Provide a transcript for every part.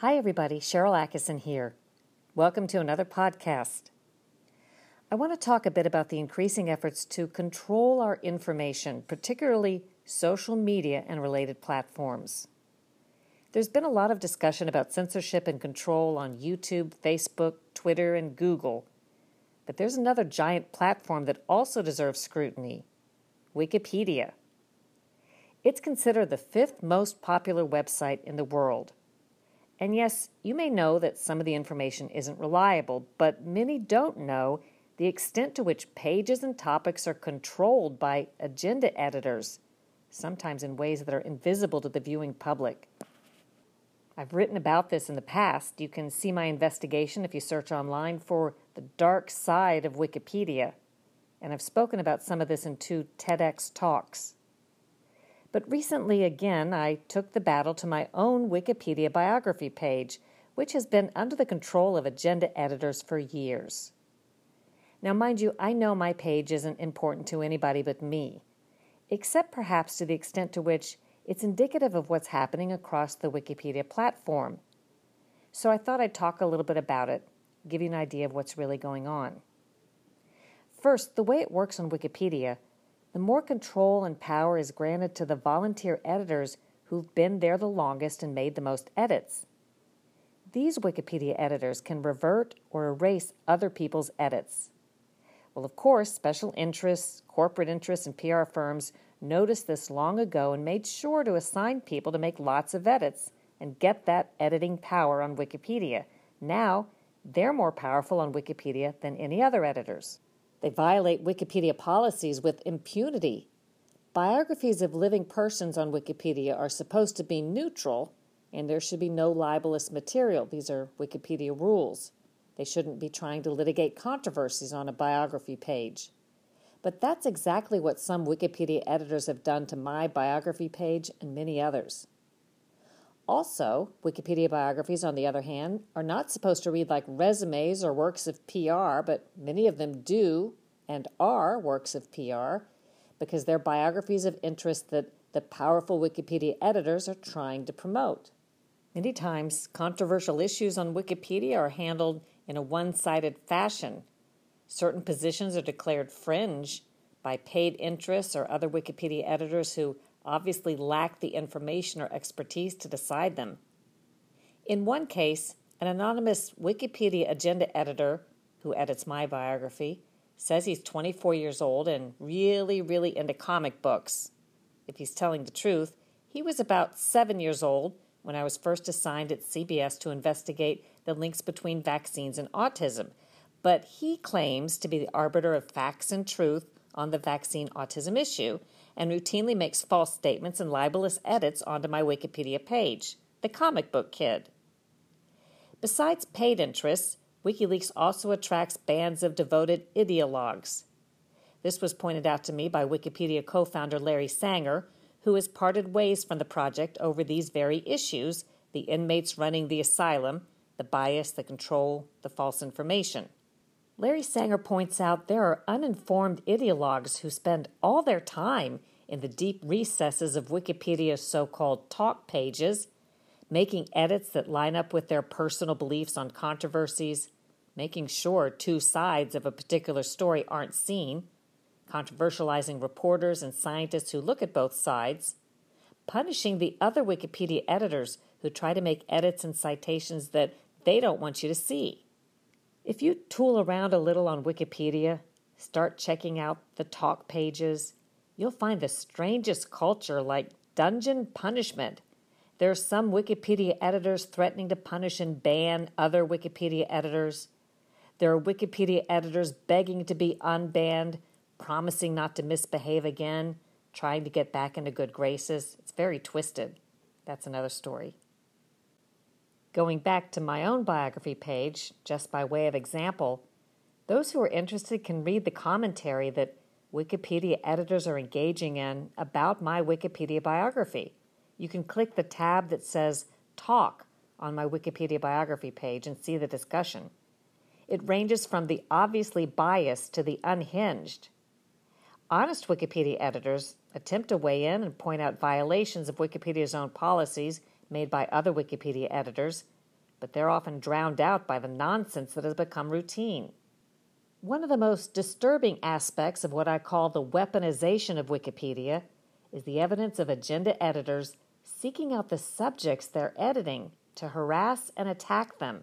Hi everybody, Cheryl Attkisson here. Welcome to another podcast. I want to talk a bit about the increasing efforts to control our information, particularly social media and related platforms. There's been a lot of discussion about censorship and control on YouTube, Facebook, Twitter, and Google. But there's another giant platform that also deserves scrutiny, Wikipedia. It's considered the fifth most popular website in the world. And yes, you may know that some of the information isn't reliable, but many don't know the extent to which pages and topics are controlled by agenda editors, sometimes in ways that are invisible to the viewing public. I've written about this in the past. You can see my investigation if you search online for the dark side of Wikipedia, and I've spoken about some of this in two TEDx talks. But recently, again, I took the battle to my own Wikipedia biography page, which has been under the control of agenda editors for years. Now, mind you, I know my page isn't important to anybody but me, except perhaps to the extent to which it's indicative of what's happening across the Wikipedia platform. So I thought I'd talk a little bit about it, give you an idea of what's really going on. First, the way it works on Wikipedia, the more control and power is granted to the volunteer editors who've been there the longest and made the most edits. These Wikipedia editors can revert or erase other people's edits. Well, of course, special interests, corporate interests, and PR firms noticed this long ago and made sure to assign people to make lots of edits and get that editing power on Wikipedia. Now, they're more powerful on Wikipedia than any other editors. They violate Wikipedia policies with impunity. Biographies of living persons on Wikipedia are supposed to be neutral, and there should be no libelous material. These are Wikipedia rules. They shouldn't be trying to litigate controversies on a biography page. But that's exactly what some Wikipedia editors have done to my biography page and many others. Also, Wikipedia biographies, on the other hand, are not supposed to read like resumes or works of PR, but many of them do and are works of PR because they're biographies of interest that the powerful Wikipedia editors are trying to promote. Many times, controversial issues on Wikipedia are handled in a one-sided fashion. Certain positions are declared fringe by paid interests or other Wikipedia editors who obviously lack the information or expertise to decide them. In one case, an anonymous Wikipedia agenda editor, who edits my biography, says he's 24 years old and really into comic books. If he's telling the truth, he was about 7 years old when I was first assigned at CBS to investigate the links between vaccines and autism, but he claims to be the arbiter of facts and truth on the vaccine autism issue, and routinely makes false statements and libelous edits onto my Wikipedia page, the comic book kid. Besides paid interests, WikiLeaks also attracts bands of devoted ideologues. This was pointed out to me by Wikipedia co-founder Larry Sanger, who has parted ways from the project over these very issues, the inmates running the asylum, the bias, the control, the false information. Larry Sanger points out there are uninformed ideologues who spend all their time in the deep recesses of Wikipedia's so-called talk pages, making edits that line up with their personal beliefs on controversies, making sure two sides of a particular story aren't seen, controversializing reporters and scientists who look at both sides, punishing the other Wikipedia editors who try to make edits and citations that they don't want you to see. If you tool around a little on Wikipedia, start checking out the talk pages, you'll find the strangest culture like dungeon punishment. There are some Wikipedia editors threatening to punish and ban other Wikipedia editors. There are Wikipedia editors begging to be unbanned, promising not to misbehave again, trying to get back into good graces. It's very twisted. That's another story. Going back to my own biography page, just by way of example, those who are interested can read the commentary that Wikipedia editors are engaging in about my Wikipedia biography. You can click the tab that says Talk on my Wikipedia biography page and see the discussion. It ranges from the obviously biased to the unhinged. Honest Wikipedia editors attempt to weigh in and point out violations of Wikipedia's own policies made by other Wikipedia editors, but they're often drowned out by the nonsense that has become routine. One of the most disturbing aspects of what I call the weaponization of Wikipedia is the evidence of agenda editors seeking out the subjects they're editing to harass and attack them.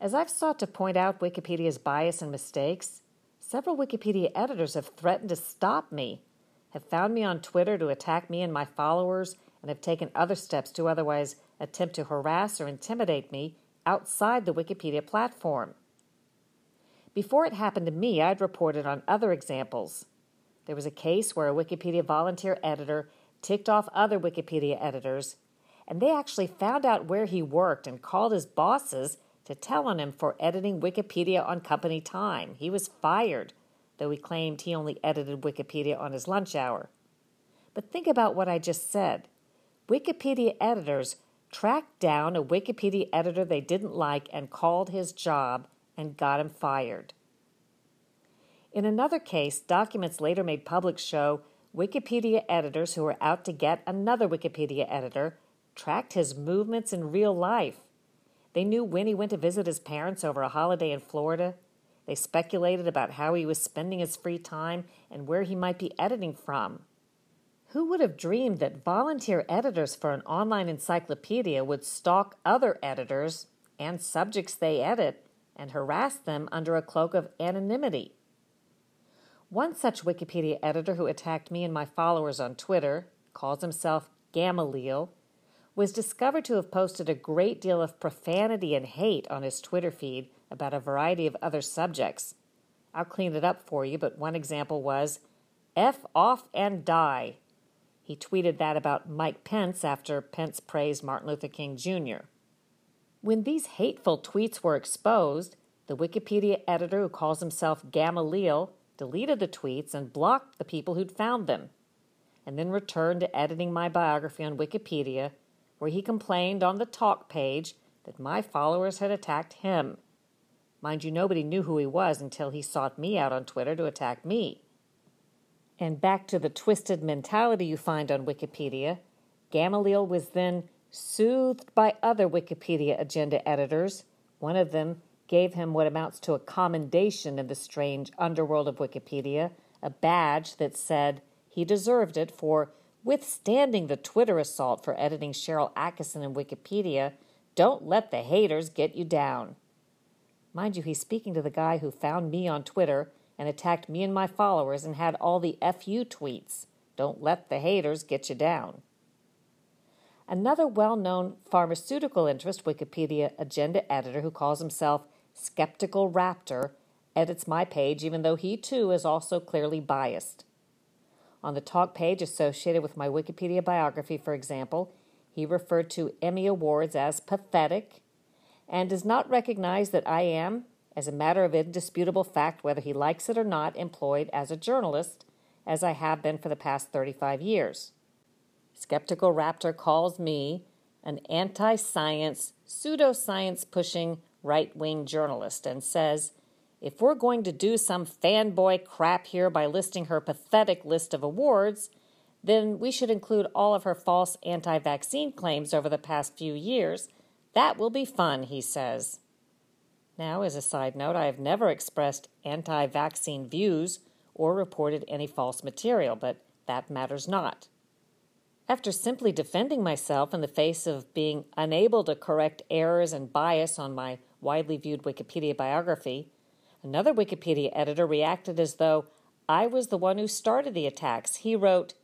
As I've sought to point out Wikipedia's bias and mistakes, several Wikipedia editors have threatened to stop me, have found me on Twitter to attack me and my followers, and have taken other steps to otherwise attempt to harass or intimidate me outside the Wikipedia platform. Before it happened to me, I'd reported on other examples. There was a case where a Wikipedia volunteer editor ticked off other Wikipedia editors, and they actually found out where he worked and called his bosses to tell on him for editing Wikipedia on company time. He was fired, though he claimed he only edited Wikipedia on his lunch hour. But think about what I just said. Wikipedia editors tracked down a Wikipedia editor they didn't like and called his job and got him fired. In another case, documents later made public show Wikipedia editors who were out to get another Wikipedia editor tracked his movements in real life. They knew when he went to visit his parents over a holiday in Florida. They speculated about how he was spending his free time and where he might be editing from. Who would have dreamed that volunteer editors for an online encyclopedia would stalk other editors and subjects they edit and harass them under a cloak of anonymity? One such Wikipedia editor who attacked me and my followers on Twitter, calls himself Gamaliel, was discovered to have posted a great deal of profanity and hate on his Twitter feed about a variety of other subjects. I'll clean it up for you, but one example was, "F off and die." He tweeted that about Mike Pence after Pence praised Martin Luther King Jr. When these hateful tweets were exposed, the Wikipedia editor who calls himself Gamaliel deleted the tweets and blocked the people who'd found them, and then returned to editing my biography on Wikipedia, where he complained on the talk page that my followers had attacked him. Mind you, nobody knew who he was until he sought me out on Twitter to attack me. And back to the twisted mentality you find on Wikipedia, Gamaliel was then soothed by other Wikipedia agenda editors. One of them gave him what amounts to a commendation in the strange underworld of Wikipedia, a badge that said he deserved it for withstanding the Twitter assault for editing Cheryl Attkisson in Wikipedia. Don't let the haters get you down. Mind you, he's speaking to the guy who found me on Twitter and attacked me and my followers and had all the FU tweets. Don't let the haters get you down. Another well-known pharmaceutical interest Wikipedia agenda editor who calls himself Skeptical Raptor edits my page, even though he too is also clearly biased. On the talk page associated with my Wikipedia biography, for example, he referred to Emmy Awards as pathetic and does not recognize that I am, as a matter of indisputable fact, whether he likes it or not, employed as a journalist, as I have been for the past 35 years. Skeptical Raptor calls me an anti-science, pseudoscience-pushing right-wing journalist and says, if we're going to do some fanboy crap here by listing her pathetic list of awards, then we should include all of her false anti-vaccine claims over the past few years. That will be fun, he says. Now, as a side note, I have never expressed anti-vaccine views or reported any false material, but that matters not. After simply defending myself in the face of being unable to correct errors and bias on my widely viewed Wikipedia biography, another Wikipedia editor reacted as though I was the one who started the attacks. He wrote,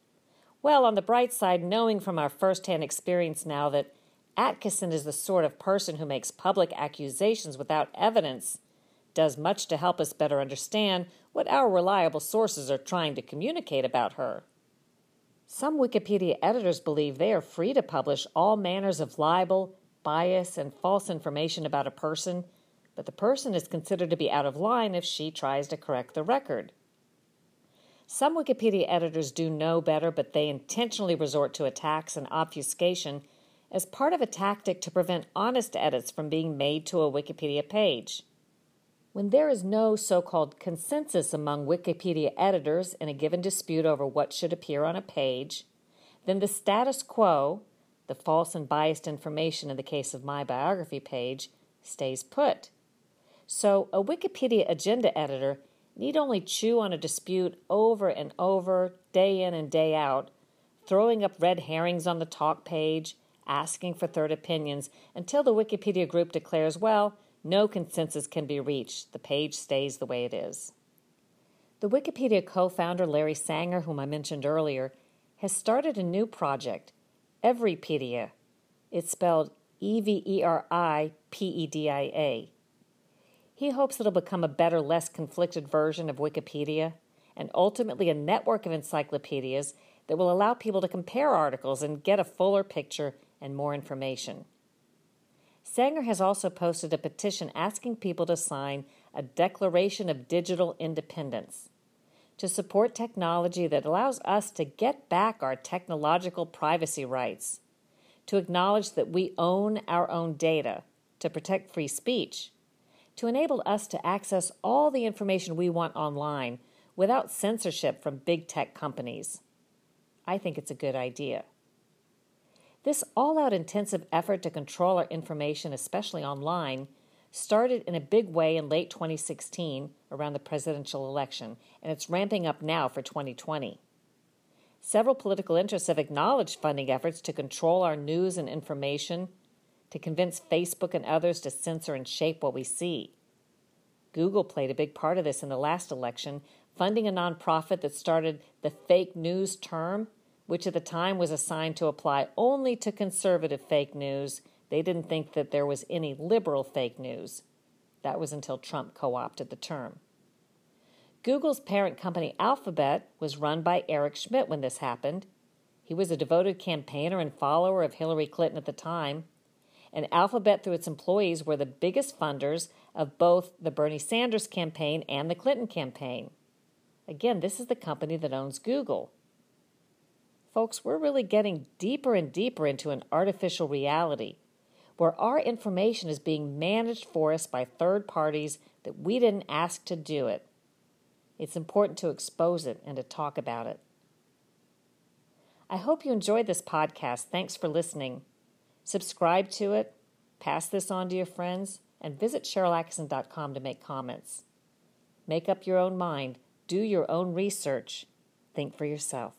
well, on the bright side, knowing from our firsthand experience now that Attkisson is the sort of person who makes public accusations without evidence, does much to help us better understand what our reliable sources are trying to communicate about her. Some Wikipedia editors believe they are free to publish all manners of libel, bias, and false information about a person, but the person is considered to be out of line if she tries to correct the record. Some Wikipedia editors do know better, but they intentionally resort to attacks and obfuscation as part of a tactic to prevent honest edits from being made to a Wikipedia page. When there is no so-called consensus among Wikipedia editors in a given dispute over what should appear on a page, then the status quo, the false and biased information in the case of my biography page stays put. So a Wikipedia agenda editor need only chew on a dispute over and over, day in and day out, throwing up red herrings on the talk page, asking for third opinions, until the Wikipedia group declares, well, no consensus can be reached. The page stays the way it is. The Wikipedia co-founder Larry Sanger, whom I mentioned earlier, has started a new project, Everypedia. It's spelled Everipedia. He hopes it'll become a better, less conflicted version of Wikipedia, and ultimately a network of encyclopedias that will allow people to compare articles and get a fuller picture and more information. Sanger has also posted a petition asking people to sign a Declaration of Digital Independence to support technology that allows us to get back our technological privacy rights, to acknowledge that we own our own data, to protect free speech, to enable us to access all the information we want online without censorship from big tech companies. I think it's a good idea. This all-out intensive effort to control our information, especially online, started in a big way in late 2016 around the presidential election, and it's ramping up now for 2020. Several political interests have acknowledged funding efforts to control our news and information, to convince Facebook and others to censor and shape what we see. Google played a big part of this in the last election, funding a nonprofit that started the fake news term, which at the time was assigned to apply only to conservative fake news. They didn't think that there was any liberal fake news. That was until Trump co-opted the term. Google's parent company Alphabet was run by Eric Schmidt when this happened. He was a devoted campaigner and follower of Hillary Clinton at the time, and Alphabet through its employees were the biggest funders of both the Bernie Sanders campaign and the Clinton campaign. Again, this is the company that owns Google. Folks, we're really getting deeper and deeper into an artificial reality where our information is being managed for us by third parties that we didn't ask to do it. It's important to expose it and to talk about it. I hope you enjoyed this podcast. Thanks for listening. Subscribe to it, pass this on to your friends, and visit SharylAttkisson.com to make comments. Make up your own mind. Do your own research. Think for yourself.